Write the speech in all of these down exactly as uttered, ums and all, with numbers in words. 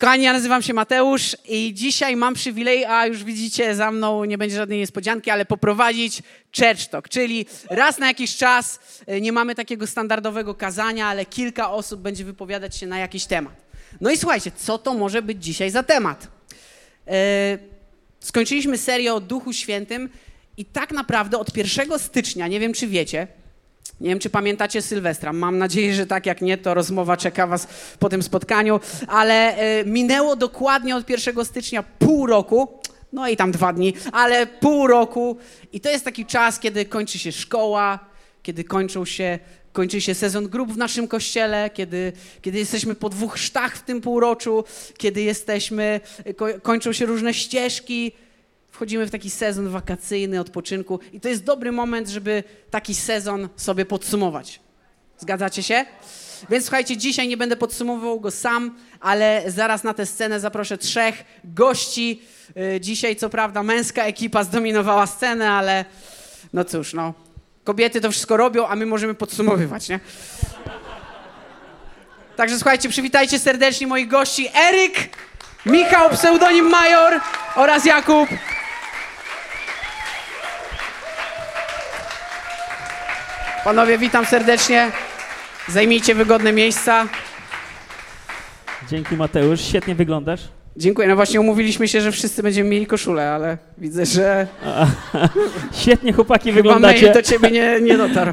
Kochani, ja nazywam się Mateusz i dzisiaj mam przywilej, a już widzicie, za mną nie będzie żadnej niespodzianki, ale poprowadzić Church Talk, czyli raz na jakiś czas nie mamy takiego standardowego kazania, ale kilka osób będzie wypowiadać się na jakiś temat. No i słuchajcie, co to może być dzisiaj za temat? Yy, skończyliśmy serię o Duchu Świętym i tak naprawdę od pierwszego stycznia, nie wiem czy wiecie, nie wiem, czy pamiętacie Sylwestra. Mam nadzieję, że tak, jak nie, to rozmowa czeka was po tym spotkaniu. Ale minęło dokładnie od pierwszego stycznia pół roku, no i tam dwa dni, ale pół roku. I to jest taki czas, kiedy kończy się szkoła, kiedy kończą się, kończy się sezon grup w naszym kościele, kiedy, kiedy jesteśmy po dwóch chrztach w tym półroczu, kiedy jesteśmy, kończą się różne ścieżki. Wchodzimy w taki sezon wakacyjny, odpoczynku i to jest dobry moment, żeby taki sezon sobie podsumować. Zgadzacie się? Więc słuchajcie, dzisiaj nie będę podsumowywał go sam, ale zaraz na tę scenę zaproszę trzech gości. Dzisiaj co prawda męska ekipa zdominowała scenę, ale no cóż, no kobiety to wszystko robią, a my możemy podsumowywać, nie? Także słuchajcie, przywitajcie serdecznie moich gości. Eryk, Michał, pseudonim Major oraz Jakub. Panowie, witam serdecznie. Zajmijcie wygodne miejsca. Dzięki, Mateusz. Świetnie wyglądasz. Dziękuję. No właśnie umówiliśmy się, że wszyscy będziemy mieli koszulę, ale widzę, że... Świetnie, chłopaki, wyglądacie. Chyba mail do ciebie nie, nie dotarł.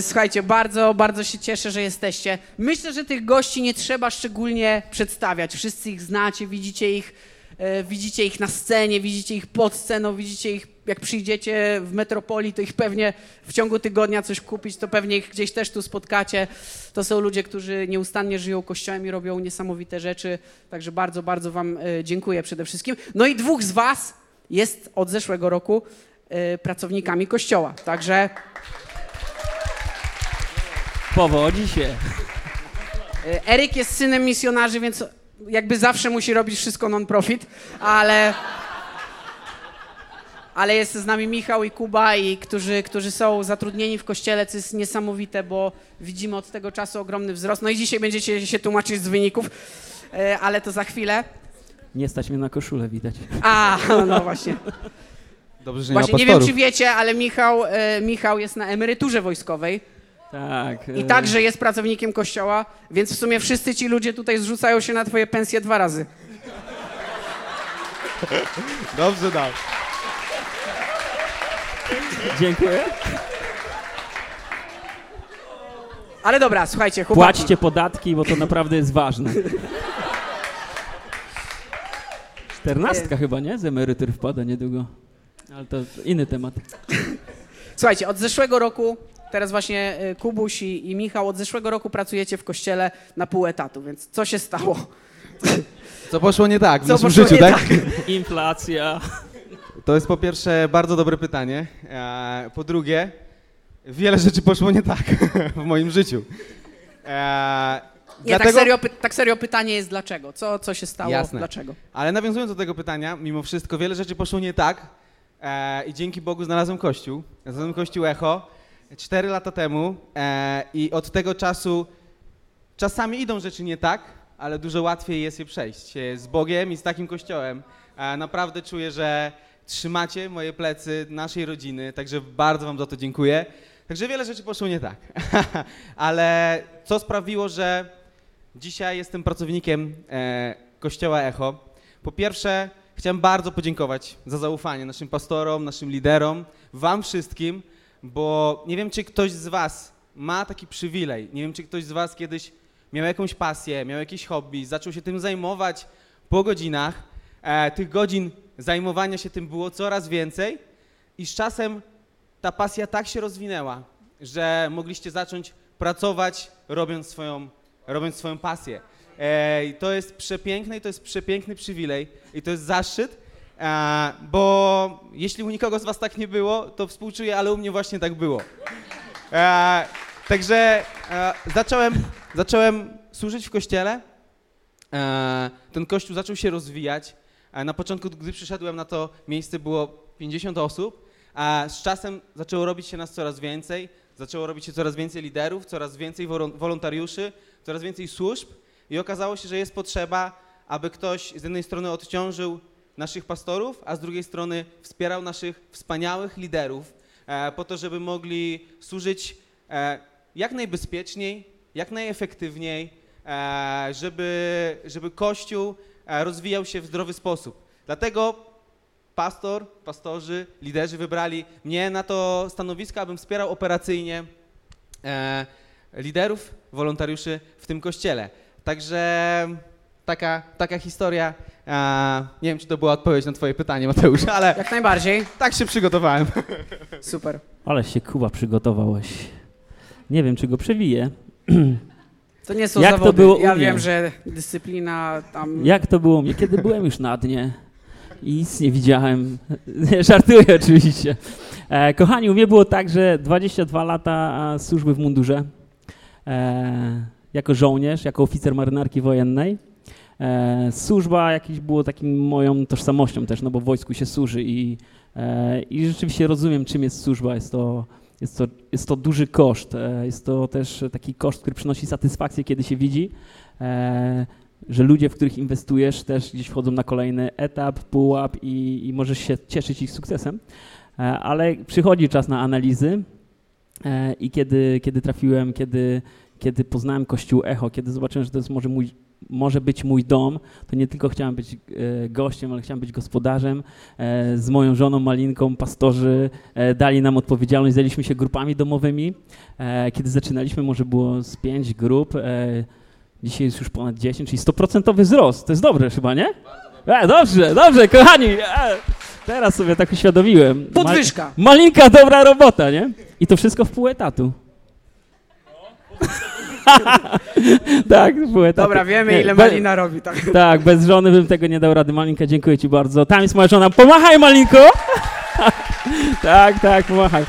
Słuchajcie, bardzo, bardzo się cieszę, że jesteście. Myślę, że tych gości nie trzeba szczególnie przedstawiać. Wszyscy ich znacie, widzicie ich, widzicie ich na scenie, widzicie ich pod sceną, widzicie ich, jak przyjdziecie w Metropolii, to ich pewnie w ciągu tygodnia coś kupić, to pewnie ich gdzieś też tu spotkacie. To są ludzie, którzy nieustannie żyją Kościołem i robią niesamowite rzeczy, także bardzo, bardzo wam dziękuję przede wszystkim. No i dwóch z was jest od zeszłego roku pracownikami Kościoła, także... Powodzi się. Eryk jest synem misjonarzy, więc jakby zawsze musi robić wszystko non-profit, ale, ale jest z nami Michał i Kuba, i którzy, którzy są zatrudnieni w kościele, co jest niesamowite, bo widzimy od tego czasu ogromny wzrost. No i dzisiaj będziecie się tłumaczyć z wyników, ale to za chwilę. Nie stać mnie na koszulę, widać. A, no właśnie. Dobrze, że nie ma pastorów. Właśnie nie wiem, czy wiecie, ale Michał, Michał jest na emeryturze wojskowej. Tak. I także jest pracownikiem kościoła, więc w sumie wszyscy ci ludzie tutaj zrzucają się na twoje pensje dwa razy. Dobrze, dał. Dziękuję. Ale dobra, słuchajcie, chłopaki. Płaćcie podatki, bo to naprawdę jest ważne. Czternastka chyba, nie? Z emerytur wpada niedługo. Ale to inny temat. Słuchajcie, od zeszłego roku... Teraz właśnie Kubuś i, i Michał, od zeszłego roku pracujecie w kościele na pół etatu, więc co się stało? Co poszło nie tak w co naszym życiu, tak? tak? Inflacja. To jest po pierwsze bardzo dobre pytanie. Po drugie, wiele rzeczy poszło nie tak w moim życiu. Nie, dlatego... tak, serio, tak serio pytanie jest dlaczego? Co, co się stało? Jasne. Dlaczego? Ale nawiązując do tego pytania, mimo wszystko wiele rzeczy poszło nie tak i dzięki Bogu znalazłem Kościół. Znalazłem Kościół Echo. Cztery lata temu e, i od tego czasu czasami idą rzeczy nie tak, ale dużo łatwiej jest je przejść z Bogiem i z takim kościołem. E, naprawdę czuję, że trzymacie moje plecy, naszej rodziny, także bardzo wam za to dziękuję. Także wiele rzeczy poszło nie tak, ale co sprawiło, że dzisiaj jestem pracownikiem e, Kościoła Echo? Po pierwsze, chciałem bardzo podziękować za zaufanie naszym pastorom, naszym liderom, wam wszystkim, bo nie wiem, czy ktoś z was ma taki przywilej, nie wiem, czy ktoś z was kiedyś miał jakąś pasję, miał jakieś hobby, zaczął się tym zajmować po godzinach, e, tych godzin zajmowania się tym było coraz więcej i z czasem ta pasja tak się rozwinęła, że mogliście zacząć pracować, robiąc swoją, robiąc swoją pasję. E, i to jest przepiękne i to jest przepiękny przywilej i to jest zaszczyt. E, bo jeśli u nikogo z was tak nie było, to współczuję, ale u mnie właśnie tak było. E, Także e, zacząłem, zacząłem służyć w kościele. E, ten kościół zaczął się rozwijać. E, na początku, gdy przyszedłem na to miejsce, było pięćdziesiąt osób, a z czasem zaczęło robić się nas coraz więcej, zaczęło robić się coraz więcej liderów, coraz więcej wol- wolontariuszy, coraz więcej służb i okazało się, że jest potrzeba, aby ktoś z jednej strony odciążył naszych pastorów, a z drugiej strony wspierał naszych wspaniałych liderów e, po to, żeby mogli służyć e, jak najbezpieczniej, jak najefektywniej, e, żeby, żeby Kościół e, rozwijał się w zdrowy sposób. Dlatego pastor, pastorzy, liderzy wybrali mnie na to stanowisko, abym wspierał operacyjnie e, liderów, wolontariuszy w tym kościele. Także taka, taka historia. E, nie wiem, czy to była odpowiedź na twoje pytanie, Mateusz, ale... Jak najbardziej. Tak się przygotowałem. Super. Ale się, Kuba, przygotowałeś. Nie wiem, czy go przewiję. To nie są Jak zawody. To było ja wiem, że dyscyplina tam... Jak to było mnie? Kiedy byłem już na dnie i nic nie widziałem. Żartuję oczywiście. E, kochani, u mnie było tak, że dwadzieścia dwa lata służby w mundurze. E, jako żołnierz, jako oficer marynarki wojennej. E, służba jakieś było takim moją tożsamością też, no bo w wojsku się służy i, e, i rzeczywiście rozumiem, czym jest służba. Jest to... Jest to, jest to duży koszt, jest to też taki koszt, który przynosi satysfakcję, kiedy się widzi, że ludzie, w których inwestujesz, też gdzieś wchodzą na kolejny etap, pułap i, i możesz się cieszyć ich sukcesem, ale przychodzi czas na analizy i kiedy, kiedy trafiłem, kiedy, kiedy poznałem Kościół Echo, kiedy zobaczyłem, że to jest może mój może być mój dom, to nie tylko chciałem być gościem, ale chciałem być gospodarzem. Z moją żoną Malinką pastorzy dali nam odpowiedzialność, zajęliśmy się grupami domowymi. Kiedy zaczynaliśmy, może było z pięć grup, dzisiaj jest już ponad dziesięć, czyli sto procent wzrost. To jest dobre chyba, nie? Dobrze, e, dobrze, dobrze, kochani. E, teraz sobie tak uświadomiłem. Podwyżka. Mal- Malinka, dobra robota, nie? I to wszystko w pół etatu. Tak, były etapy. Dobra, wiemy, ile Malina robi. Tak. Tak, bez żony bym tego nie dał rady. Malinka, dziękuję ci bardzo. Tam jest moja żona. Pomachaj, Malinko! Tak, tak, pomachaj.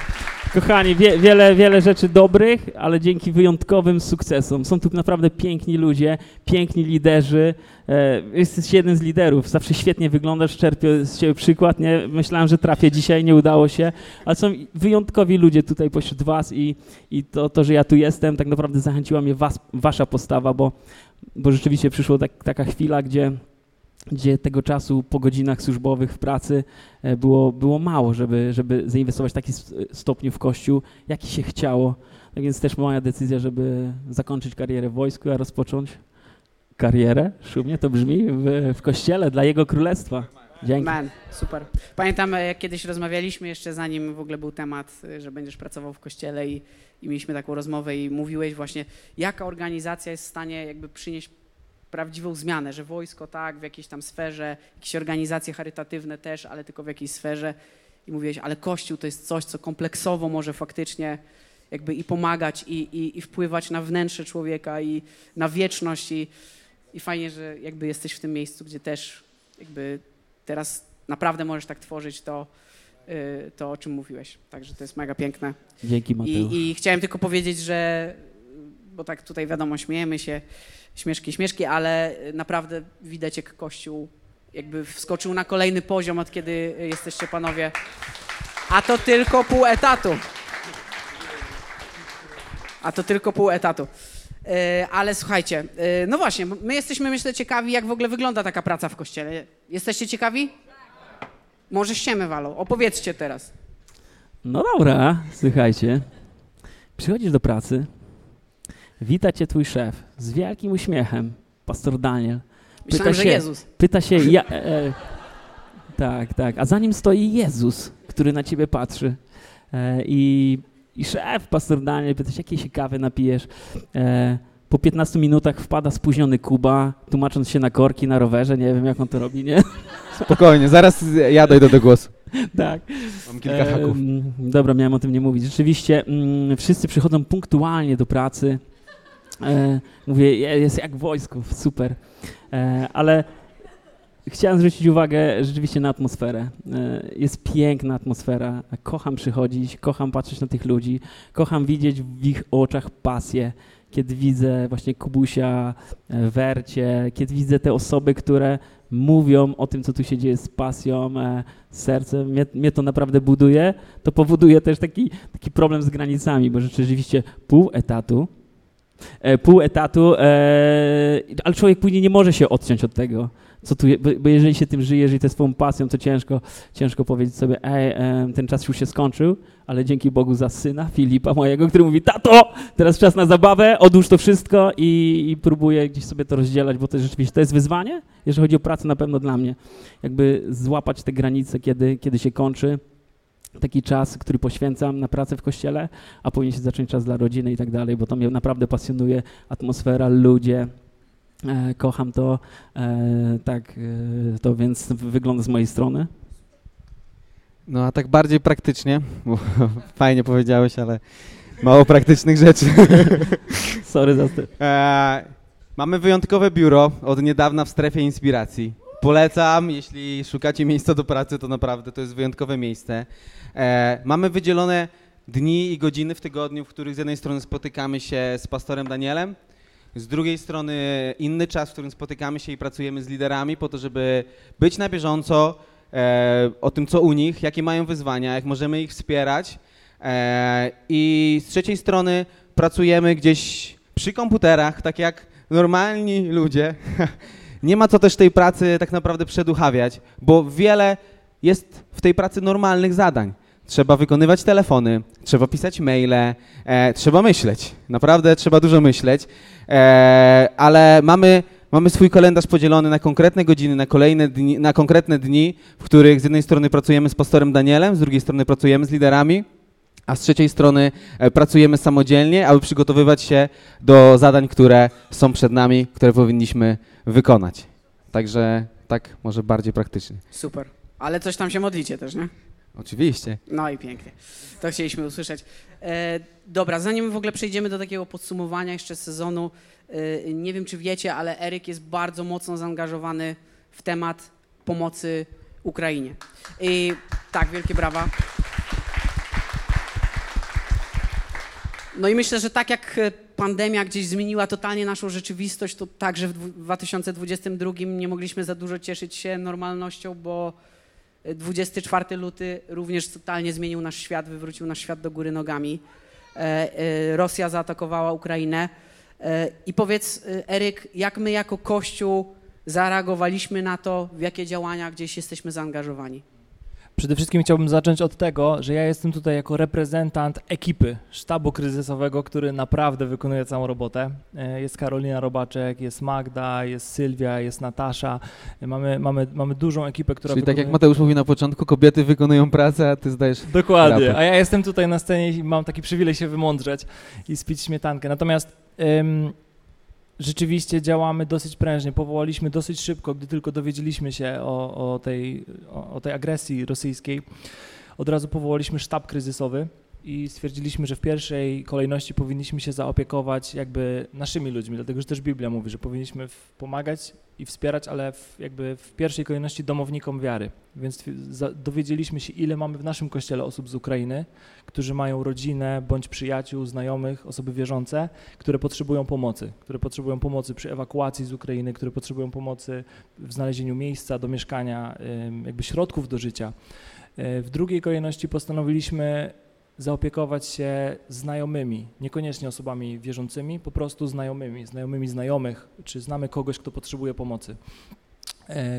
Kochani, wie, wiele, wiele rzeczy dobrych, ale dzięki wyjątkowym sukcesom. Są tu naprawdę piękni ludzie, piękni liderzy. E, jesteś jeden z liderów, zawsze świetnie wyglądasz, czerpię z ciebie przykład. Nie? Myślałem, że trafię dzisiaj, nie udało się, ale są wyjątkowi ludzie tutaj pośród was i, i to, to, że ja tu jestem, tak naprawdę zachęciła mnie was, wasza postawa, bo, bo rzeczywiście przyszła tak, taka chwila, gdzie... gdzie tego czasu po godzinach służbowych w pracy było, było mało, żeby, żeby zainwestować w taki stopniu w Kościół, jaki się chciało. Tak więc też moja decyzja, żeby zakończyć karierę w wojsku, a rozpocząć karierę, szumnie to brzmi, w, w Kościele dla Jego Królestwa. Dzięki. Man, super. Pamiętam, jak kiedyś rozmawialiśmy jeszcze, zanim w ogóle był temat, że będziesz pracował w Kościele i, i mieliśmy taką rozmowę i mówiłeś właśnie, jaka organizacja jest w stanie jakby przynieść prawdziwą zmianę, że wojsko tak, w jakiejś tam sferze, jakieś organizacje charytatywne też, ale tylko w jakiejś sferze. I mówiłeś, ale Kościół to jest coś, co kompleksowo może faktycznie jakby i pomagać, i, i, i wpływać na wnętrze człowieka, i na wieczność. I, i fajnie, że jakby jesteś w tym miejscu, gdzie też jakby teraz naprawdę możesz tak tworzyć to, yy, to o czym mówiłeś. Także to jest mega piękne. Dzięki, Mateusz. I, I chciałem tylko powiedzieć, że bo tak tutaj wiadomo, śmiejemy się, śmieszki, śmieszki, ale naprawdę widać, jak Kościół jakby wskoczył na kolejny poziom, od kiedy jesteście panowie. A to tylko pół etatu. A to tylko pół etatu. Ale słuchajcie, no właśnie, my jesteśmy, myślę, ciekawi, jak w ogóle wygląda taka praca w Kościele. Jesteście ciekawi? Może ściemy walą. Opowiedzcie teraz. No dobra, słuchajcie. Przychodzisz do pracy. Wita cię twój szef z wielkim uśmiechem, pastor Daniel. Pyta Myślałem, się, że Jezus. Pyta się, ja, e, e, tak, tak, a za nim stoi Jezus, który na ciebie patrzy. E, i, I szef, pastor Daniel, pyta się, jakiej się kawy napijesz. E, po piętnastu minutach wpada spóźniony Kuba, tłumacząc się na korki, na rowerze, nie wiem, jak on to robi, nie? Spokojnie, zaraz ja dojdę do głosu. Tak. Mam kilka haków. E, dobra, miałem o tym nie mówić. Rzeczywiście mm, wszyscy przychodzą punktualnie do pracy. E, mówię, jest jak w wojsku, super. E, ale Chciałem zwrócić uwagę rzeczywiście na atmosferę. Jest piękna atmosfera. Kocham przychodzić, kocham patrzeć na tych ludzi, kocham widzieć w ich oczach pasję, kiedy widzę właśnie Kubusia, Wercie, kiedy widzę te osoby, które mówią o tym, co tu się dzieje z pasją, z sercem. Mnie, mnie to naprawdę buduje. To powoduje też taki, taki problem z granicami, bo rzeczywiście pół etatu, pół etatu, ale człowiek później nie może się odciąć od tego, co tu, bo jeżeli się tym żyje, jeżeli to jest swoją pasją, to ciężko, ciężko powiedzieć sobie, ej, ten czas już się skończył, ale dzięki Bogu za syna Filipa mojego, który mówi, tato, teraz czas na zabawę, odłóż to wszystko i, i próbuję gdzieś sobie to rozdzielać, bo to jest rzeczywiście, to jest wyzwanie, jeżeli chodzi o pracę, na pewno dla mnie, jakby złapać te granice, kiedy, kiedy się kończy taki czas, który poświęcam na pracę w kościele, a powinien się zacząć czas dla rodziny i tak dalej, bo to mnie naprawdę pasjonuje, atmosfera, ludzie, e, kocham to, e, tak, e, to więc wygląda z mojej strony. No a tak bardziej praktycznie, bo fajnie powiedziałeś, ale mało praktycznych rzeczy. Sorry za to. E, mamy wyjątkowe biuro od niedawna w strefie inspiracji. Polecam, jeśli szukacie miejsca do pracy, to naprawdę to jest wyjątkowe miejsce. E, mamy wydzielone dni i godziny w tygodniu, w których z jednej strony spotykamy się z pastorem Danielem, z drugiej strony inny czas, w którym spotykamy się i pracujemy z liderami po to, żeby być na bieżąco e, o tym, co u nich, jakie mają wyzwania, jak możemy ich wspierać. E, I z trzeciej strony pracujemy gdzieś przy komputerach, tak jak normalni ludzie. Nie ma co też tej pracy tak naprawdę przeduchawiać, bo wiele jest w tej pracy normalnych zadań. Trzeba wykonywać telefony, trzeba pisać maile, e, trzeba myśleć. Naprawdę trzeba dużo myśleć, e, ale mamy, mamy swój kalendarz podzielony na konkretne godziny, na kolejne dni, na konkretne dni, w których z jednej strony pracujemy z pastorem Danielem, z drugiej strony pracujemy z liderami, a z trzeciej strony pracujemy samodzielnie, aby przygotowywać się do zadań, które są przed nami, które powinniśmy wykonać. Także tak, może bardziej praktycznie. Super. Ale coś tam się modlicie też, nie? Oczywiście. No i pięknie. To chcieliśmy usłyszeć. E, dobra, zanim w ogóle przejdziemy do takiego podsumowania jeszcze sezonu, e, nie wiem, czy wiecie, ale Eryk jest bardzo mocno zaangażowany w temat pomocy Ukrainie. I tak, wielkie brawa. No i myślę, że tak jak pandemia gdzieś zmieniła totalnie naszą rzeczywistość, to także w dwa tysiące dwudziestym drugim nie mogliśmy za dużo cieszyć się normalnością, bo dwudziestego czwartego lutego również totalnie zmienił nasz świat, wywrócił nasz świat do góry nogami. Rosja zaatakowała Ukrainę. I powiedz, Eryk, jak my jako Kościół zareagowaliśmy na to, w jakie działania gdzieś jesteśmy zaangażowani? Przede wszystkim chciałbym zacząć od tego, że ja jestem tutaj jako reprezentant ekipy sztabu kryzysowego, który naprawdę wykonuje całą robotę. Jest Karolina Robaczek, jest Magda, jest Sylwia, jest Natasza. Mamy, mamy, mamy dużą ekipę, która... Czyli wykonuje... tak jak Mateusz mówi na początku, kobiety wykonują pracę, a ty zdajesz... Dokładnie, raport. A ja jestem tutaj na scenie i mam taki przywilej się wymądrzeć i spić śmietankę. Natomiast... Ym... Rzeczywiście działamy dosyć prężnie, powołaliśmy dosyć szybko, gdy tylko dowiedzieliśmy się o, o, tej, o, o tej agresji rosyjskiej. Od razu powołaliśmy sztab kryzysowy i stwierdziliśmy, że w pierwszej kolejności powinniśmy się zaopiekować jakby naszymi ludźmi, dlatego że też Biblia mówi, że powinniśmy pomagać i wspierać, ale w, jakby w pierwszej kolejności domownikom wiary. Więc dowiedzieliśmy się, ile mamy w naszym kościele osób z Ukrainy, którzy mają rodzinę bądź przyjaciół, znajomych, osoby wierzące, które potrzebują pomocy, które potrzebują pomocy przy ewakuacji z Ukrainy, które potrzebują pomocy w znalezieniu miejsca do mieszkania, jakby środków do życia. W drugiej kolejności postanowiliśmy zaopiekować się znajomymi, niekoniecznie osobami wierzącymi, po prostu znajomymi, znajomymi znajomych, czy znamy kogoś, kto potrzebuje pomocy.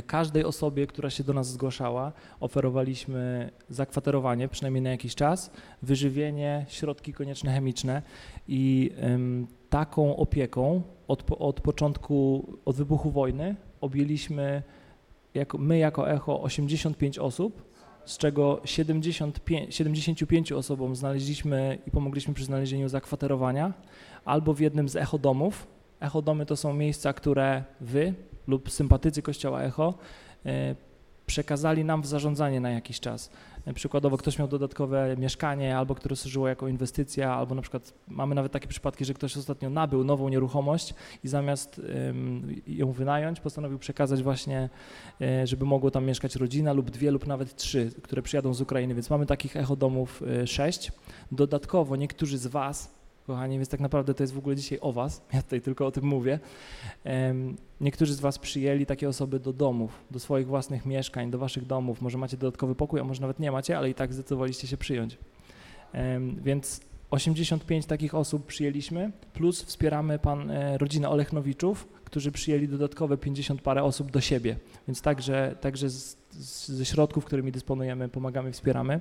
Każdej osobie, która się do nas zgłaszała, oferowaliśmy zakwaterowanie, przynajmniej na jakiś czas, wyżywienie, środki konieczne chemiczne i ym, taką opieką od, od początku, od wybuchu wojny objęliśmy, jako, my jako Echo, osiemdziesiąt pięć osób, z czego siedemdziesiąt pięć, siedemdziesięciu pięciu osobom znaleźliśmy i pomogliśmy przy znalezieniu zakwaterowania albo w jednym z echodomów. Echodomy to są miejsca, które wy lub sympatycy Kościoła Echo y, przekazali nam w zarządzanie na jakiś czas. Przykładowo ktoś miał dodatkowe mieszkanie, albo które służyło jako inwestycja, albo na przykład mamy nawet takie przypadki, że ktoś ostatnio nabył nową nieruchomość i zamiast um, ją wynająć, postanowił przekazać właśnie, e, żeby mogło tam mieszkać rodzina lub dwie lub nawet trzy, które przyjadą z Ukrainy, więc mamy takich echodomów e, sześć. Dodatkowo niektórzy z was, kochani, więc tak naprawdę to jest w ogóle dzisiaj o was, ja tutaj tylko o tym mówię. Niektórzy z was przyjęli takie osoby do domów, do swoich własnych mieszkań, do waszych domów. Może macie dodatkowy pokój, a może nawet nie macie, ale i tak zdecydowaliście się przyjąć. Więc osiemdziesiąt pięć takich osób przyjęliśmy, plus wspieramy pan, rodzinę Olechnowiczów, którzy przyjęli dodatkowe pięćdziesiąt parę osób do siebie. Więc także, także z, z, ze środków, którymi dysponujemy, pomagamy, wspieramy.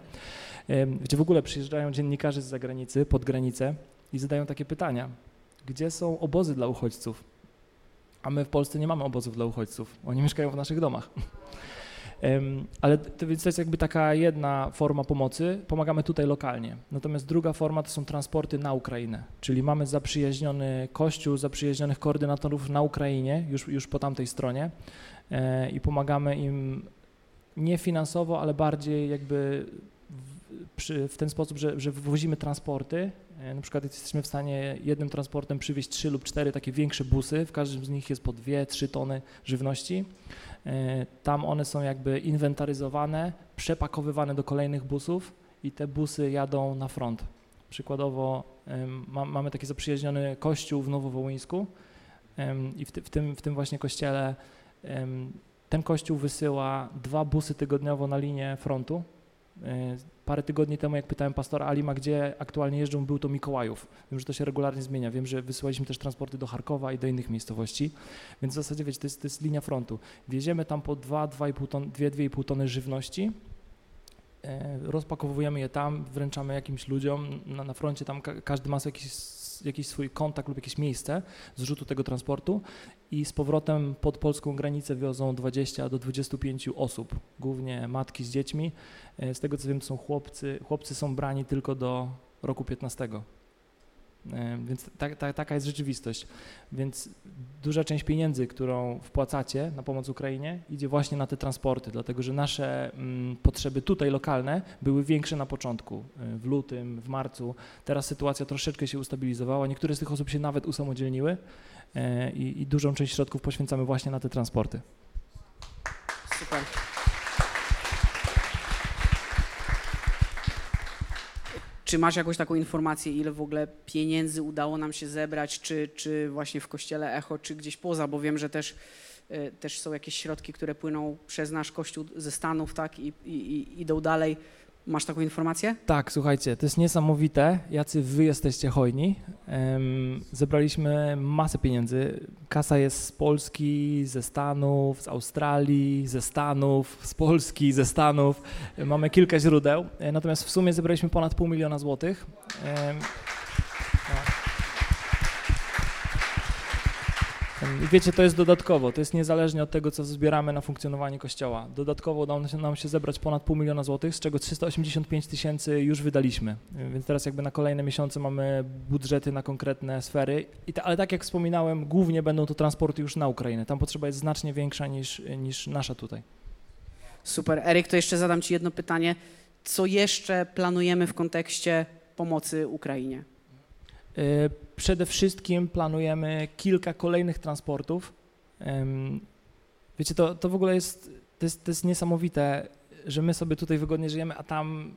Gdzie w ogóle przyjeżdżają dziennikarze z zagranicy, pod granicę, i zadają takie pytania, gdzie są obozy dla uchodźców? A my w Polsce nie mamy obozów dla uchodźców, oni mieszkają w naszych domach. Ale to jest jakby taka jedna forma pomocy, pomagamy tutaj lokalnie. Natomiast druga forma to są transporty na Ukrainę, czyli mamy zaprzyjaźniony kościół, zaprzyjaźnionych koordynatorów na Ukrainie, już, już po tamtej stronie i pomagamy im nie finansowo, ale bardziej jakby Przy, w ten sposób, że, że wywozimy transporty, na przykład jesteśmy w stanie jednym transportem przywieźć trzy lub cztery takie większe busy, w każdym z nich jest po dwie, trzy tony żywności. Tam one są jakby inwentaryzowane, przepakowywane do kolejnych busów i te busy jadą na front. Przykładowo ma, mamy taki zaprzyjaźniony kościół w Nowowołyńsku i w, ty, w, tym, w tym właśnie kościele ten kościół wysyła dwa busy tygodniowo na linię frontu. Parę tygodni temu, jak pytałem pastora Alima, gdzie aktualnie jeżdżą, był to Mikołajów. Wiem, że to się regularnie zmienia. Wiem, że wysyłaliśmy też transporty do Charkowa i do innych miejscowości, więc w zasadzie, wiecie, to jest, to jest linia frontu. Wieziemy tam po dwie do dwóch i pół tony żywności, rozpakowujemy je tam, wręczamy jakimś ludziom. Na, na froncie tam ka- każdy ma jakiś, jakiś swój kontakt lub jakieś miejsce zrzutu tego transportu i z powrotem pod polską granicę wiozą dwadzieścia do dwudziestu pięciu osób, głównie matki z dziećmi. Z tego co wiem, to są chłopcy, chłopcy są brani tylko do roku piętnastego. Więc ta, ta, taka jest rzeczywistość. Więc duża część pieniędzy, którą wpłacacie na pomoc Ukrainie, idzie właśnie na te transporty, dlatego że nasze mm, potrzeby tutaj lokalne były większe na początku, w lutym, w marcu. Teraz sytuacja troszeczkę się ustabilizowała, niektóre z tych osób się nawet usamodzielniły e, i, i dużą część środków poświęcamy właśnie na te transporty. Super. Czy masz jakąś taką informację, ile w ogóle pieniędzy udało nam się zebrać, czy, czy właśnie w Kościele Echo, czy gdzieś poza, bo wiem, że też, też są jakieś środki, które płyną przez nasz Kościół ze Stanów, tak, i, i, i idą dalej. Masz taką informację? Tak, słuchajcie, to jest niesamowite, jacy wy jesteście hojni. Zebraliśmy masę pieniędzy. Kasa jest z Polski, ze Stanów, z Australii, ze Stanów, z Polski, ze Stanów. Mamy kilka źródeł, natomiast w sumie zebraliśmy ponad pół miliona złotych. I wiecie, to jest dodatkowo, to jest niezależnie od tego, co zbieramy na funkcjonowanie Kościoła. Dodatkowo udało nam się, nam się zebrać ponad pół miliona złotych, z czego trzysta osiemdziesiąt pięć tysięcy już wydaliśmy. Więc teraz jakby na kolejne miesiące mamy budżety na konkretne sfery. I ta, ale tak jak wspominałem, głównie będą to transporty już na Ukrainę. Tam potrzeba jest znacznie większa niż, niż nasza tutaj. Super. Eryk, to jeszcze zadam ci jedno pytanie. Co jeszcze planujemy w kontekście pomocy Ukrainie? Przede wszystkim planujemy kilka kolejnych transportów. Wiecie, to, to w ogóle jest to, jest, to jest niesamowite, że my sobie tutaj wygodnie żyjemy, a tam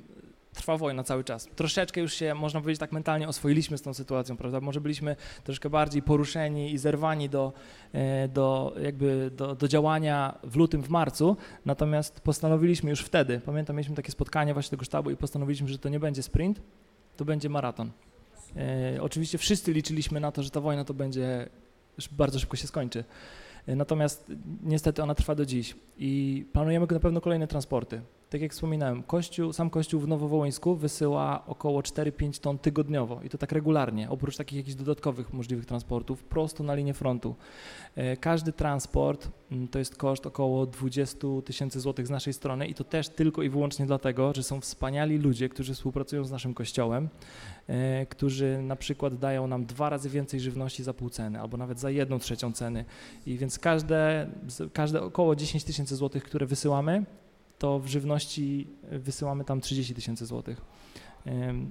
trwa wojna cały czas. Troszeczkę już się, można powiedzieć, tak mentalnie oswoiliśmy z tą sytuacją, prawda? Może byliśmy troszkę bardziej poruszeni i zerwani do, do, jakby do, do działania w lutym, w marcu, natomiast postanowiliśmy już wtedy, pamiętam, mieliśmy takie spotkanie właśnie tego sztabu i postanowiliśmy, że to nie będzie sprint, to będzie maraton. E, oczywiście wszyscy liczyliśmy na to, że ta wojna to będzie, bardzo szybko się skończy, e, natomiast niestety ona trwa do dziś i planujemy na pewno kolejne transporty. Tak jak wspominałem, kościół, sam kościół w Nowowołyńsku wysyła około cztery do pięciu ton tygodniowo i to tak regularnie, oprócz takich jakichś dodatkowych możliwych transportów, prosto na linię frontu. E, każdy transport m, to jest koszt około dwadzieścia tysięcy złotych z naszej strony i to też tylko i wyłącznie dlatego, że są wspaniali ludzie, którzy współpracują z naszym kościołem, e, którzy na przykład dają nam dwa razy więcej żywności za pół ceny albo nawet za jedną trzecią ceny. I więc każde, każde około dziesięć tysięcy złotych, które wysyłamy, to w żywności wysyłamy tam trzydzieści tysięcy złotych.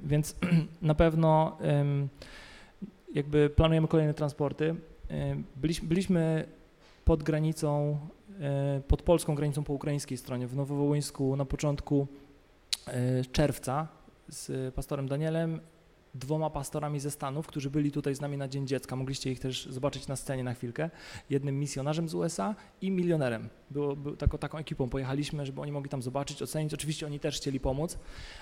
Więc na pewno jakby planujemy kolejne transporty. Byliśmy pod granicą, pod polską granicą po ukraińskiej stronie w Nowowołyńsku na początku czerwca z pastorem Danielem, dwoma pastorami ze Stanów, którzy byli tutaj z nami na Dzień Dziecka. Mogliście ich też zobaczyć na scenie na chwilkę. Jednym misjonarzem z U S A i milionerem. Było, było, taką, taką ekipą pojechaliśmy, żeby oni mogli tam zobaczyć, ocenić. Oczywiście oni też chcieli pomóc,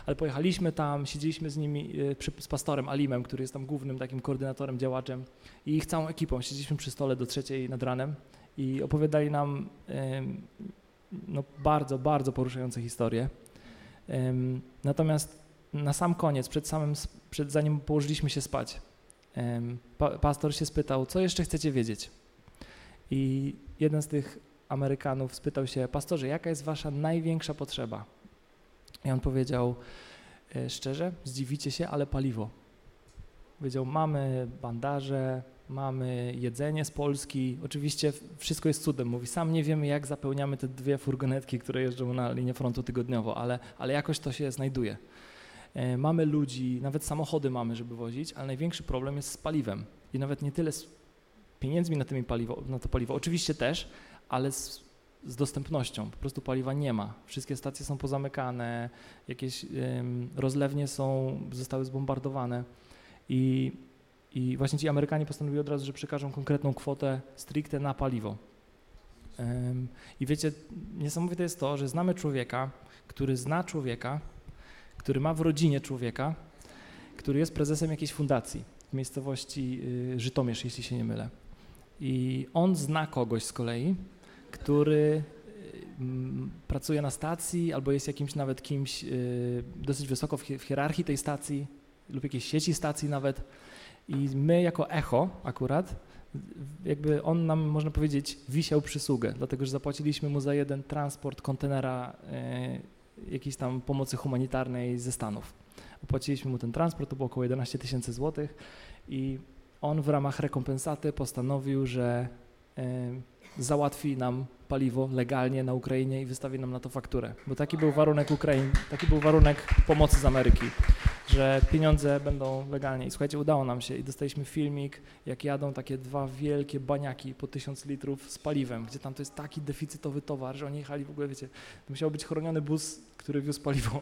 ale pojechaliśmy tam, siedzieliśmy z nimi, przy, z pastorem Alimem, który jest tam głównym takim koordynatorem, działaczem i ich całą ekipą. Siedzieliśmy przy stole do trzeciej nad ranem i opowiadali nam no, bardzo, bardzo poruszające historie. Natomiast na sam koniec, przed samym, przed zanim położyliśmy się spać, pa, pastor się spytał, co jeszcze chcecie wiedzieć? I jeden z tych Amerykanów spytał się, pastorze, jaka jest wasza największa potrzeba? I on powiedział, szczerze, zdziwicie się, ale paliwo. Powiedział, mamy bandaże, mamy jedzenie z Polski, oczywiście wszystko jest cudem, mówi, sam nie wiemy, jak zapełniamy te dwie furgonetki, które jeżdżą na linię frontu tygodniowo, ale, ale jakoś to się znajduje. Mamy ludzi, nawet samochody mamy, żeby wozić, ale największy problem jest z paliwem i nawet nie tyle z pieniędzmi na, tymi paliwo, na to paliwo, oczywiście też, ale z, z dostępnością, po prostu paliwa nie ma, wszystkie stacje są pozamykane, jakieś ym, rozlewnie są, zostały zbombardowane i, i właśnie ci Amerykanie postanowili od razu, że przekażą konkretną kwotę stricte na paliwo. Ym, I wiecie, niesamowite jest to, że znamy człowieka, który zna człowieka, który ma w rodzinie człowieka, który jest prezesem jakiejś fundacji w miejscowości Żytomierz, jeśli się nie mylę. I on zna kogoś z kolei, który pracuje na stacji albo jest jakimś nawet kimś dosyć wysoko w hierarchii tej stacji lub jakiejś sieci stacji nawet. I my jako Echo akurat, jakby on nam, można powiedzieć, wisiał przysługę, dlatego że zapłaciliśmy mu za jeden transport kontenera jakiejś tam pomocy humanitarnej ze Stanów. Opłaciliśmy mu ten transport, to było około jedenaście tysięcy złotych i on w ramach rekompensaty postanowił, że y, załatwi nam paliwo legalnie na Ukrainie i wystawi nam na to fakturę, bo taki był warunek Ukrainy, taki był warunek pomocy z Ameryki, że pieniądze będą legalnie. I słuchajcie, udało nam się i dostaliśmy filmik, jak jadą takie dwa wielkie baniaki po tysiąc litrów z paliwem, gdzie tam to jest taki deficytowy towar, że oni jechali w ogóle, wiecie, to musiał być chroniony bus, który wiózł paliwo.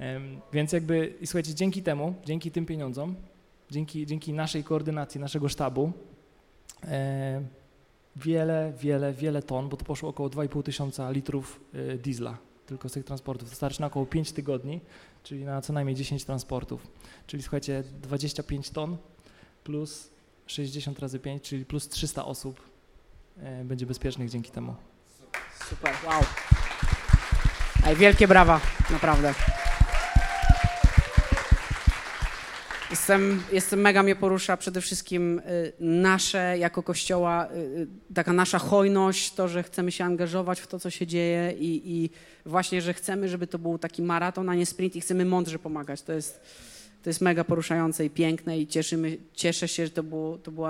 Um, więc jakby, i słuchajcie, dzięki temu, dzięki tym pieniądzom, dzięki, dzięki naszej koordynacji, naszego sztabu, e, wiele, wiele, wiele ton, bo to poszło około dwa i pół tysiąca litrów e, diesla tylko z tych transportów. To starczy na około pięć tygodni, czyli na co najmniej dziesięć transportów. Czyli słuchajcie, dwadzieścia pięć ton plus sześćdziesiąt razy pięć, czyli plus trzysta osób e, będzie bezpiecznych dzięki temu. Super, wow. Ej, wielkie brawa, naprawdę. Jestem, jestem mega, mnie porusza przede wszystkim nasze, jako Kościoła, taka nasza hojność, to, że chcemy się angażować w to, co się dzieje i, i właśnie, że chcemy, żeby to był taki maraton, a nie sprint i chcemy mądrze pomagać. To jest, to jest mega poruszające i piękne i cieszymy, cieszę się, że to było, to było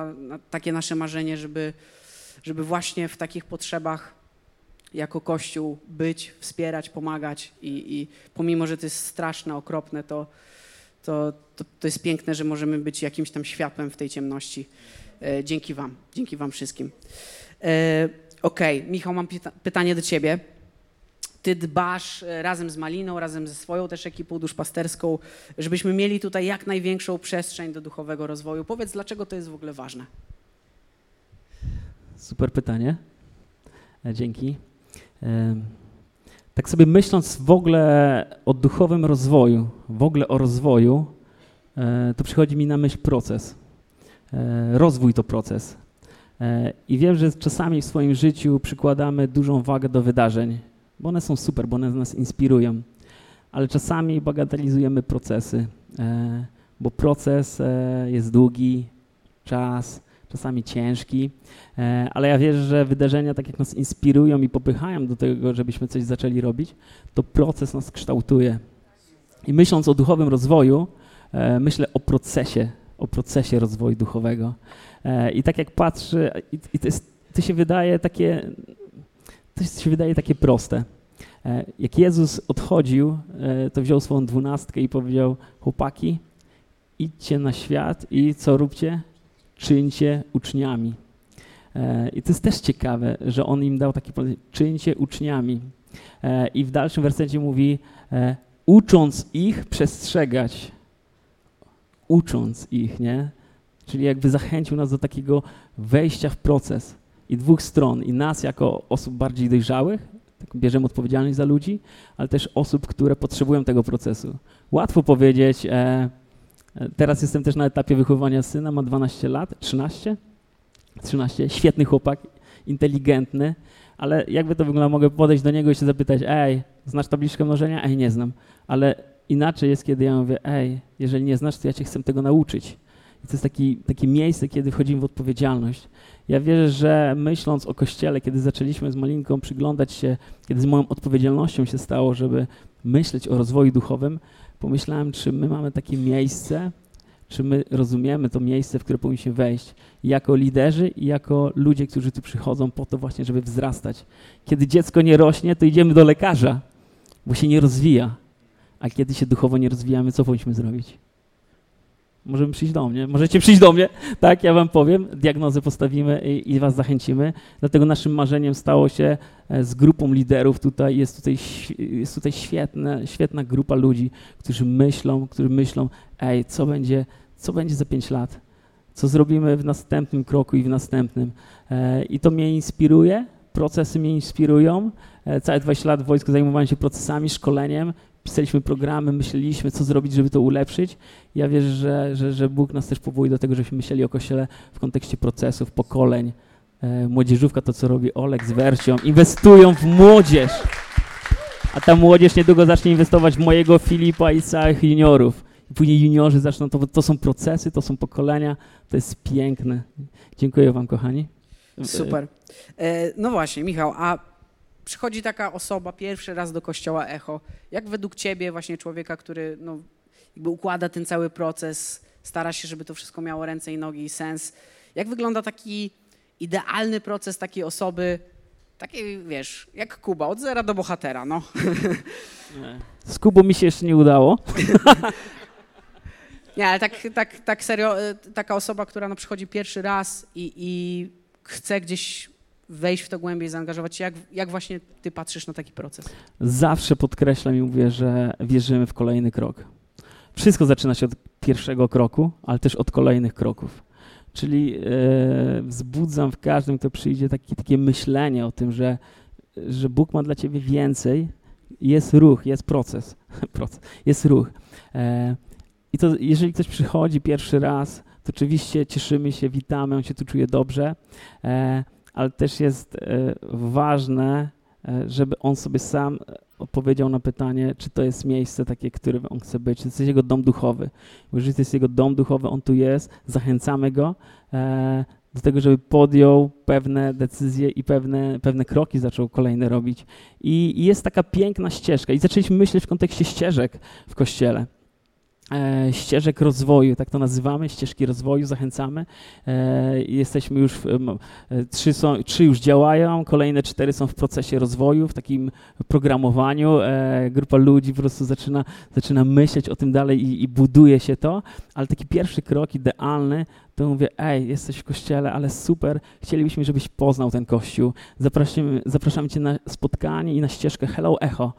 takie nasze marzenie, żeby, żeby właśnie w takich potrzebach jako Kościół być, wspierać, pomagać i, i pomimo, że to jest straszne, okropne, to To, to, to jest piękne, że możemy być jakimś tam światłem w tej ciemności. E, dzięki wam, dzięki wam wszystkim. E, Okej, okay. Michał, mam pyta- pytanie do ciebie. Ty dbasz razem z Maliną, razem ze swoją też ekipą duszpasterską, żebyśmy mieli tutaj jak największą przestrzeń do duchowego rozwoju. Powiedz, dlaczego to jest w ogóle ważne? Super pytanie, dzięki. E- Tak sobie myśląc w ogóle o duchowym rozwoju, w ogóle o rozwoju, to przychodzi mi na myśl proces. Rozwój to proces. I wiem, że czasami w swoim życiu przykładamy dużą wagę do wydarzeń, bo one są super, bo one nas inspirują, ale czasami bagatelizujemy procesy, bo proces jest długi, czas, czasami ciężki, ale ja wierzę, że wydarzenia tak jak nas inspirują i popychają do tego, żebyśmy coś zaczęli robić, to proces nas kształtuje. I myśląc o duchowym rozwoju, myślę o procesie, o procesie rozwoju duchowego. I tak jak patrzę, i to, jest, to się wydaje takie, to się wydaje takie proste, Jak Jezus odchodził, to wziął swoją dwunastkę i powiedział: chłopaki, idźcie na świat i co róbcie? Czyńcie uczniami. I to jest też ciekawe, że on im dał takie polecenie: czyńcie uczniami. I w dalszym wersecie mówi: ucząc ich przestrzegać. Ucząc ich, nie? Czyli jakby zachęcił nas do takiego wejścia w proces i dwóch stron, i nas jako osób bardziej dojrzałych, tak bierzemy odpowiedzialność za ludzi, ale też osób, które potrzebują tego procesu. Łatwo powiedzieć, e, teraz jestem też na etapie wychowywania syna, ma dwanaście lat, trzynaście, trzynaście, świetny chłopak, inteligentny, ale jakby to wyglądało, mogę podejść do niego i się zapytać: ej, znasz tabliczkę mnożenia? Ej, nie znam. Ale inaczej jest, kiedy ja mówię: ej, jeżeli nie znasz, to ja cię chcę tego nauczyć. I to jest taki, takie miejsce, kiedy wchodzimy w odpowiedzialność. Ja wierzę, że myśląc o Kościele, kiedy zaczęliśmy z Malinką przyglądać się, kiedy z moją odpowiedzialnością się stało, żeby myśleć o rozwoju duchowym, pomyślałem, czy my mamy takie miejsce, czy my rozumiemy to miejsce, w które powinniśmy wejść jako liderzy i jako ludzie, którzy tu przychodzą po to właśnie, żeby wzrastać. Kiedy dziecko nie rośnie, to idziemy do lekarza, bo się nie rozwija. A kiedy się duchowo nie rozwijamy, co powinniśmy zrobić? Możemy przyjść do mnie, możecie przyjść do mnie, tak, ja wam powiem, diagnozę postawimy i, i was zachęcimy. Dlatego naszym marzeniem stało się z grupą liderów tutaj, jest tutaj, jest tutaj świetna, świetna grupa ludzi, którzy myślą, którzy myślą, ej, co będzie, co będzie za pięć lat, co zrobimy w następnym kroku i w następnym. E, I to mnie inspiruje, procesy mnie inspirują, e, całe dwadzieścia lat w wojsku zajmowałem się procesami, szkoleniem, pisaliśmy programy, myśleliśmy, co zrobić, żeby to ulepszyć. Ja wierzę, że, że, że Bóg nas też powołuje do tego, żebyśmy myśleli o Kościele w kontekście procesów, pokoleń. E, młodzieżówka, to co robi Olek z Wersją, inwestują w młodzież. A ta młodzież niedługo zacznie inwestować w mojego Filipa i całych juniorów. I później juniorzy zaczną, to, to są procesy, to są pokolenia, to jest piękne. Dziękuję wam, kochani. Super. E, no właśnie, Michał, a przychodzi taka osoba pierwszy raz do Kościoła Echo. Jak według ciebie, właśnie człowieka, który no, jakby układa ten cały proces, stara się, żeby to wszystko miało ręce i nogi i sens. Jak wygląda taki idealny proces takiej osoby, takiej, wiesz, jak Kuba, od zera do bohatera, no. Z Kubą mi się jeszcze nie udało. Nie, ale tak, tak, tak serio, taka osoba, która no, przychodzi pierwszy raz i, i chce gdzieś wejść w to głębiej, zaangażować się. Jak, jak właśnie ty patrzysz na taki proces? Zawsze podkreślam i mówię, że wierzymy w kolejny krok. Wszystko zaczyna się od pierwszego kroku, ale też od kolejnych kroków. Czyli yy, wzbudzam w każdym, kto przyjdzie, taki, takie myślenie o tym, że, że Bóg ma dla ciebie więcej. Jest ruch, jest proces. proces jest ruch. Yy, I to jeżeli ktoś przychodzi pierwszy raz, to oczywiście cieszymy się, witamy, on się tu czuje dobrze. Yy, ale też jest ważne, żeby on sobie sam odpowiedział na pytanie, czy to jest miejsce takie, które on chce być, czy to jest jego dom duchowy. Bo jeżeli to jest jego dom duchowy, on tu jest, zachęcamy go do tego, żeby podjął pewne decyzje i pewne, pewne kroki zaczął kolejne robić. I jest taka piękna ścieżka i zaczęliśmy myśleć w kontekście ścieżek w Kościele. E, ścieżek rozwoju, tak to nazywamy, ścieżki rozwoju, zachęcamy. E, jesteśmy już, w, e, trzy, są, trzy już działają, kolejne cztery są w procesie rozwoju, w takim programowaniu. E, grupa ludzi po prostu zaczyna, zaczyna myśleć o tym dalej i, i buduje się to, ale taki pierwszy krok idealny, to mówię, ej, jesteś w Kościele, ale super, chcielibyśmy, żebyś poznał ten Kościół. Zapraszamy, zapraszamy cię na spotkanie i na ścieżkę Hello Echo.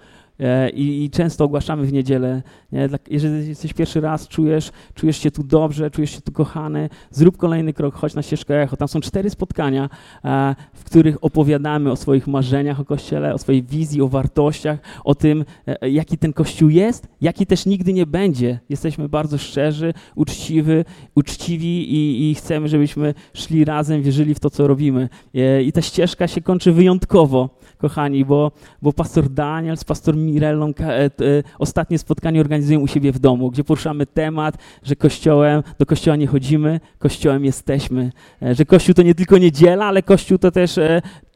I, i często ogłaszamy w niedzielę, nie? Dla, jeżeli jesteś pierwszy raz, czujesz, czujesz się tu dobrze, czujesz się tu kochany, zrób kolejny krok, chodź na ścieżkę Echo. Tam są cztery spotkania, e, w których opowiadamy o swoich marzeniach o Kościele, o swojej wizji, o wartościach, o tym, e, jaki ten Kościół jest, jaki też nigdy nie będzie. Jesteśmy bardzo szczerzy, uczciwi, uczciwi i, i chcemy, żebyśmy szli razem, wierzyli w to, co robimy. E, I ta ścieżka się kończy wyjątkowo, kochani, bo, bo pastor Daniel z pastor Mirellą ostatnie spotkanie organizują u siebie w domu, gdzie poruszamy temat, że kościołem, do kościoła nie chodzimy, kościołem jesteśmy, że kościół to nie tylko niedziela, ale kościół to też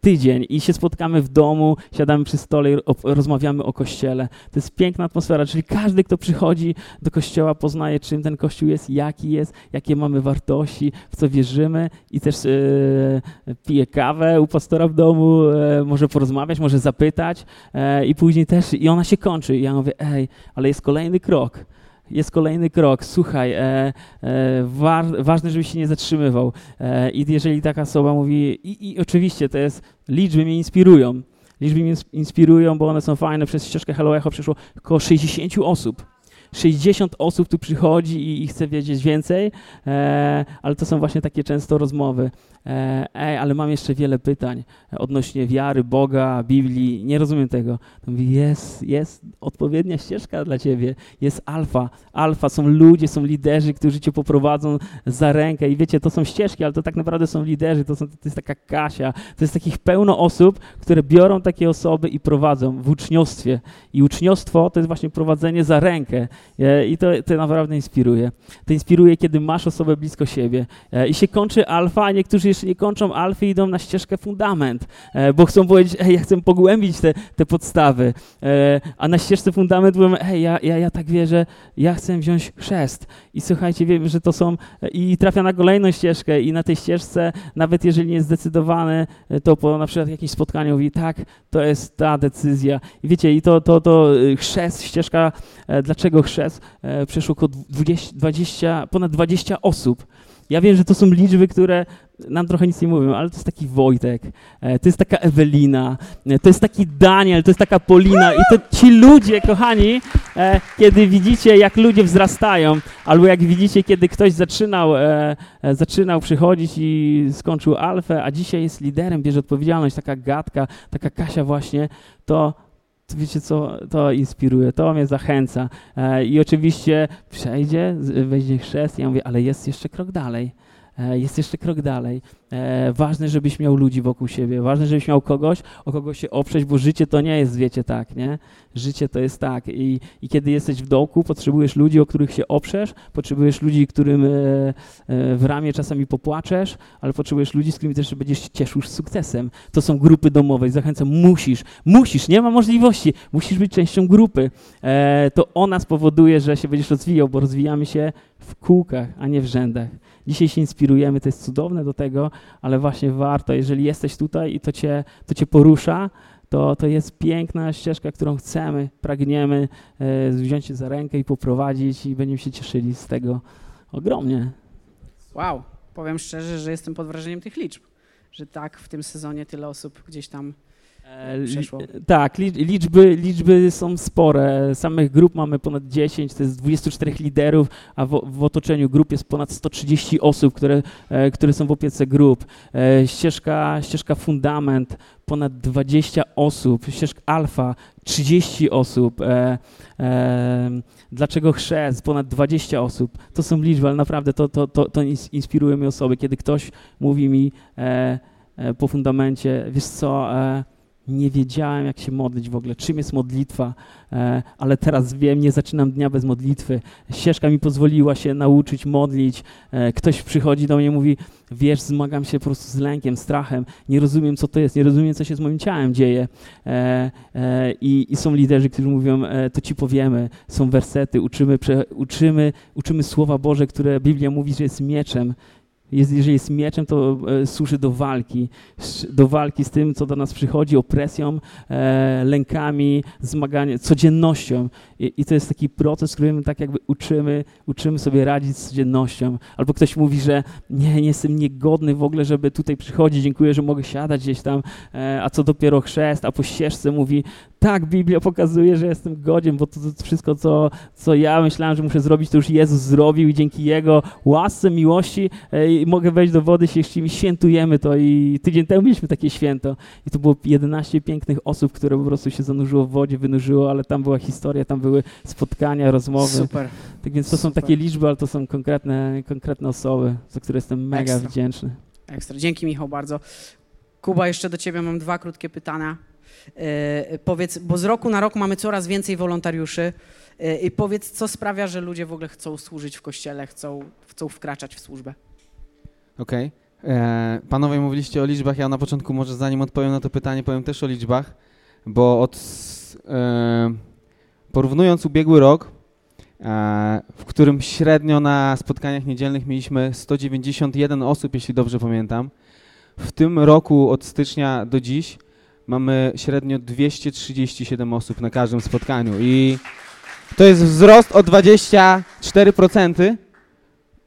tydzień i się spotkamy w domu, siadamy przy stole i rozmawiamy o Kościele. To jest piękna atmosfera, czyli każdy, kto przychodzi do Kościoła, poznaje, czym ten Kościół jest, jaki jest, jakie mamy wartości, w co wierzymy i też e, pije kawę u pastora w domu, e, może porozmawiać, może zapytać e, i później też, i ona się kończy. I ja mówię, ej, ale jest kolejny krok. Jest kolejny krok, słuchaj, e, e, wa, ważne, żebyś się nie zatrzymywał. E, I jeżeli taka osoba mówi, i, i oczywiście to jest, liczby mnie inspirują, liczby mnie inspirują, bo one są fajne, przez ścieżkę Hello Echo przyszło około sześćdziesiąt osób. sześćdziesiąt osób tu przychodzi i, i chce wiedzieć więcej, e, ale to są właśnie takie często rozmowy. E, ej, ale mam jeszcze wiele pytań odnośnie wiary, Boga, Biblii, nie rozumiem tego. To mówi, jest, jest odpowiednia ścieżka dla ciebie, jest alfa. Alfa, są ludzie, są liderzy, którzy cię poprowadzą za rękę i wiecie, to są ścieżki, ale to tak naprawdę są liderzy, to, są, to jest taka Kasia, to jest takich pełno osób, które biorą takie osoby i prowadzą w uczniostwie. I uczniostwo to jest właśnie prowadzenie za rękę. I to, to naprawdę inspiruje. To inspiruje, kiedy masz osobę blisko siebie. I się kończy alfa, a niektórzy jeszcze nie kończą alfy, idą na ścieżkę fundament, bo chcą powiedzieć, ej, ja chcę pogłębić te, te podstawy. A na ścieżce fundament mówią, ej, ja, ja, ja tak wierzę, ja chcę wziąć chrzest. I słuchajcie, wiem, że to są... I trafia na kolejną ścieżkę i na tej ścieżce, nawet jeżeli nie jest zdecydowany, to po na przykład jakimś spotkaniu mówi, tak, to jest ta decyzja. I wiecie, i to, to, to chrzest, ścieżka, dlaczego chrzest, e, przeszło około dwadzieścia, dwadzieścia, ponad dwadzieścia osób. Ja wiem, że to są liczby, które nam trochę nic nie mówią, ale to jest taki Wojtek, e, to jest taka Ewelina, e, to jest taki Daniel, to jest taka Polina i to ci ludzie, kochani, e, kiedy widzicie, jak ludzie wzrastają, albo jak widzicie, kiedy ktoś zaczynał, e, e, zaczynał przychodzić i skończył alfę, a dzisiaj jest liderem, bierze odpowiedzialność, taka Gadka, taka Kasia właśnie, to wiecie co, to inspiruje, to mnie zachęca. E, I oczywiście przejdzie, weźmie chrzest, ja mówię, ale jest jeszcze krok dalej. E, jest jeszcze krok dalej. E, ważne, żebyś miał ludzi wokół siebie, ważne, żebyś miał kogoś, o kogo się oprzeć, bo życie to nie jest, wiecie, tak, nie? Życie to jest tak i, i kiedy jesteś w dołku, potrzebujesz ludzi, o których się oprzesz, potrzebujesz ludzi, którym e, e, w ramię czasami popłaczesz, ale potrzebujesz ludzi, z którymi też będziesz się cieszył sukcesem. To są grupy domowe i zachęcam, musisz, musisz, nie ma możliwości, musisz być częścią grupy. E, to ona spowoduje, że się będziesz rozwijał, bo rozwijamy się w kółkach, a nie w rzędach. Dzisiaj się inspirujemy, to jest cudowne do tego, ale właśnie warto, jeżeli jesteś tutaj i to cię, to cię porusza, to, to jest piękna ścieżka, którą chcemy, pragniemy e, wziąć się za rękę i poprowadzić i będziemy się cieszyli z tego ogromnie. Wow, powiem szczerze, że jestem pod wrażeniem tych liczb, że tak w tym sezonie tyle osób gdzieś tam przeszło. Tak, liczby, liczby są spore. Samych grup mamy ponad dziesięć, to jest dwadzieścia cztery liderów, a w, w otoczeniu grup jest ponad sto trzydzieści osób, które, które są w opiece grup. Ścieżka, ścieżka fundament, ponad dwadzieścia osób, ścieżka alfa, trzydzieści osób, e, e, dlaczego chrzest, ponad dwadzieścia osób. To są liczby, ale naprawdę to, to, to, to inspiruje mnie osoby, kiedy ktoś mówi mi e, e, po fundamencie, wiesz co, e, nie wiedziałem, jak się modlić w ogóle, czym jest modlitwa, e, ale teraz wiem, nie zaczynam dnia bez modlitwy. Ścieżka mi pozwoliła się nauczyć modlić. E, ktoś przychodzi do mnie i mówi, wiesz, zmagam się po prostu z lękiem, strachem, nie rozumiem, co to jest, nie rozumiem, co się z moim ciałem dzieje. E, e, i, I są liderzy, którzy mówią, e, to ci powiemy, są wersety, uczymy, prze, uczymy, uczymy Słowa Boże, które Biblia mówi, że jest mieczem. Jest, jeżeli jest mieczem, to e, służy do walki, do walki z tym, co do nas przychodzi, opresją, e, lękami, zmaganiem, codziennością. I, I to jest taki proces, w którym tak jakby uczymy, uczymy sobie radzić z codziennością. Albo ktoś mówi, że nie, nie jestem niegodny w ogóle, żeby tutaj przychodzić, dziękuję, że mogę siadać gdzieś tam, e, a co dopiero chrzest, a po ścieżce mówi, tak, Biblia pokazuje, że jestem godzien, bo to, to wszystko, co, co ja myślałem, że muszę zrobić, to już Jezus zrobił i dzięki Jego łasce, miłości e, i mogę wejść do wody, się jeśli świętujemy to i tydzień temu mieliśmy takie święto i to było jedenaście pięknych osób, które po prostu się zanurzyło w wodzie, wynurzyło, ale tam była historia, tam były spotkania, rozmowy. Super. Tak więc to Super. Są takie liczby, ale to są konkretne, konkretne osoby, za które jestem mega Ekstra. wdzięczny. Ekstra. Dzięki, Michał, bardzo. Kuba, jeszcze do ciebie mam dwa krótkie pytania. Yy, powiedz, bo z roku na rok mamy coraz więcej wolontariuszy yy, i powiedz, co sprawia, że ludzie w ogóle chcą służyć w Kościele, chcą, chcą wkraczać w służbę. Okej. E, panowie mówiliście o liczbach, ja na początku może zanim odpowiem na to pytanie, powiem też o liczbach, bo od, e, porównując ubiegły rok, e, w którym średnio na spotkaniach niedzielnych mieliśmy sto dziewięćdziesiąt jeden osób, jeśli dobrze pamiętam, w tym roku od stycznia do dziś mamy średnio dwieście trzydzieści siedem osób na każdym spotkaniu i to jest wzrost o dwadzieścia cztery procent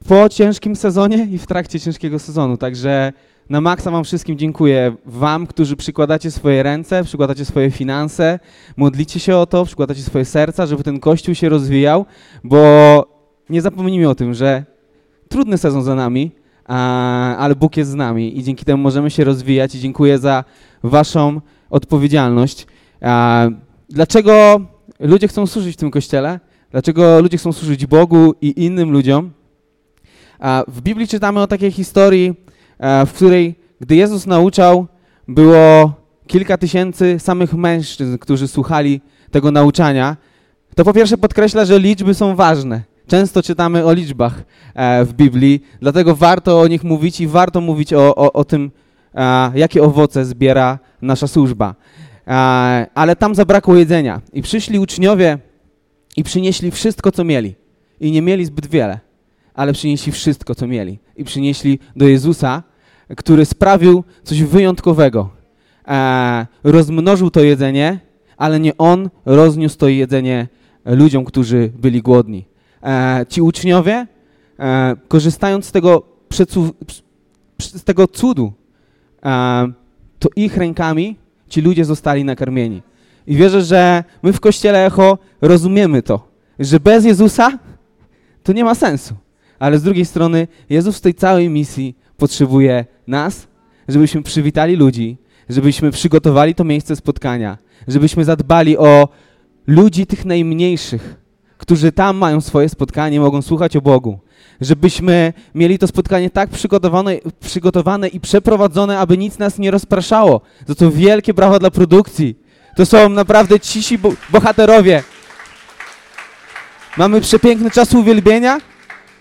po ciężkim sezonie i w trakcie ciężkiego sezonu. Także na maksa wam wszystkim dziękuję. Wam, którzy przykładacie swoje ręce, przykładacie swoje finanse, modlicie się o to, przykładacie swoje serca, żeby ten Kościół się rozwijał, bo nie zapomnijmy o tym, że trudny sezon za nami, a, ale Bóg jest z nami i dzięki temu możemy się rozwijać i dziękuję za waszą odpowiedzialność. A, dlaczego ludzie chcą służyć w tym Kościele? Dlaczego ludzie chcą służyć Bogu i innym ludziom? W Biblii czytamy o takiej historii, w której, gdy Jezus nauczał, było kilka tysięcy samych mężczyzn, którzy słuchali tego nauczania. To po pierwsze podkreśla, że liczby są ważne. Często czytamy o liczbach w Biblii, dlatego warto o nich mówić i warto mówić o, o, o tym, jakie owoce zbiera nasza służba. Ale tam zabrakło jedzenia i przyszli uczniowie i przynieśli wszystko, co mieli i nie mieli zbyt wiele. Ale przynieśli wszystko, co mieli i przynieśli do Jezusa, który sprawił coś wyjątkowego. E, rozmnożył to jedzenie, ale nie On rozniósł to jedzenie ludziom, którzy byli głodni. E, ci uczniowie, e, korzystając z tego, przecu- z tego cudu, e, to ich rękami ci ludzie zostali nakarmieni. I wierzę, że my w Kościele Echo rozumiemy to, że bez Jezusa to nie ma sensu. Ale z drugiej strony Jezus w tej całej misji potrzebuje nas, żebyśmy przywitali ludzi, żebyśmy przygotowali to miejsce spotkania, żebyśmy zadbali o ludzi tych najmniejszych, którzy tam mają swoje spotkanie, mogą słuchać o Bogu. Żebyśmy mieli to spotkanie tak przygotowane, przygotowane i przeprowadzone, aby nic nas nie rozpraszało. Za to wielkie brawa dla produkcji. To są naprawdę cisi bo- bohaterowie. Mamy przepiękny czas uwielbienia.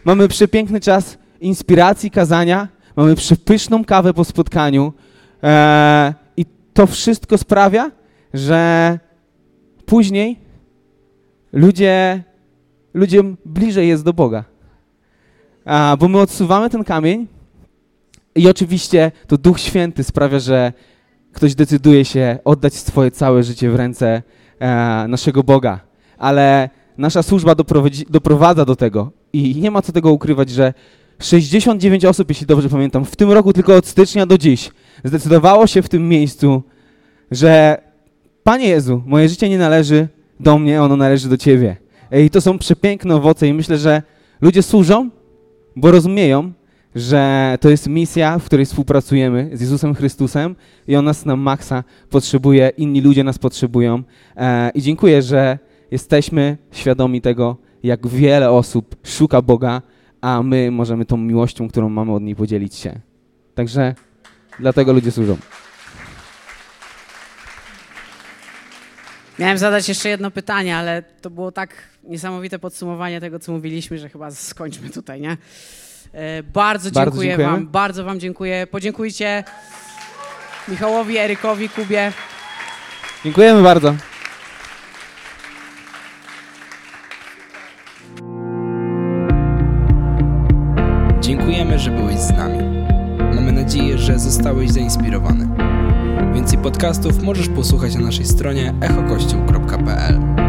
Mamy przepiękny czas inspiracji, kazania, mamy przepyszną kawę po spotkaniu eee, i to wszystko sprawia, że później ludzie, ludziom bliżej jest do Boga, A, bo my odsuwamy ten kamień i oczywiście to Duch Święty sprawia, że ktoś decyduje się oddać swoje całe życie w ręce e, naszego Boga, ale nasza służba doprowadzi, doprowadza do tego. I nie ma co tego ukrywać, że sześćdziesiąt dziewięć osób, jeśli dobrze pamiętam, w tym roku tylko od stycznia do dziś zdecydowało się w tym miejscu, że Panie Jezu, moje życie nie należy do mnie, ono należy do Ciebie. I to są przepiękne owoce i myślę, że ludzie służą, bo rozumieją, że to jest misja, w której współpracujemy z Jezusem Chrystusem i On nas na maksa potrzebuje, inni ludzie nas potrzebują. I dziękuję, że jesteśmy świadomi tego, jak wiele osób szuka Boga, a my możemy tą miłością, którą mamy od niej, podzielić się. Także dlatego ludzie służą. Miałem zadać jeszcze jedno pytanie, ale to było tak niesamowite podsumowanie tego, co mówiliśmy, że chyba skończmy tutaj, nie? Bardzo dziękuję bardzo wam, bardzo wam dziękuję. Podziękujcie Michałowi, Erykowi, Kubie. Dziękujemy bardzo. Dziękujemy, że byłeś z nami. Mamy nadzieję, że zostałeś zainspirowany. Więcej podcastów możesz posłuchać na naszej stronie echo kościół kropka pe el.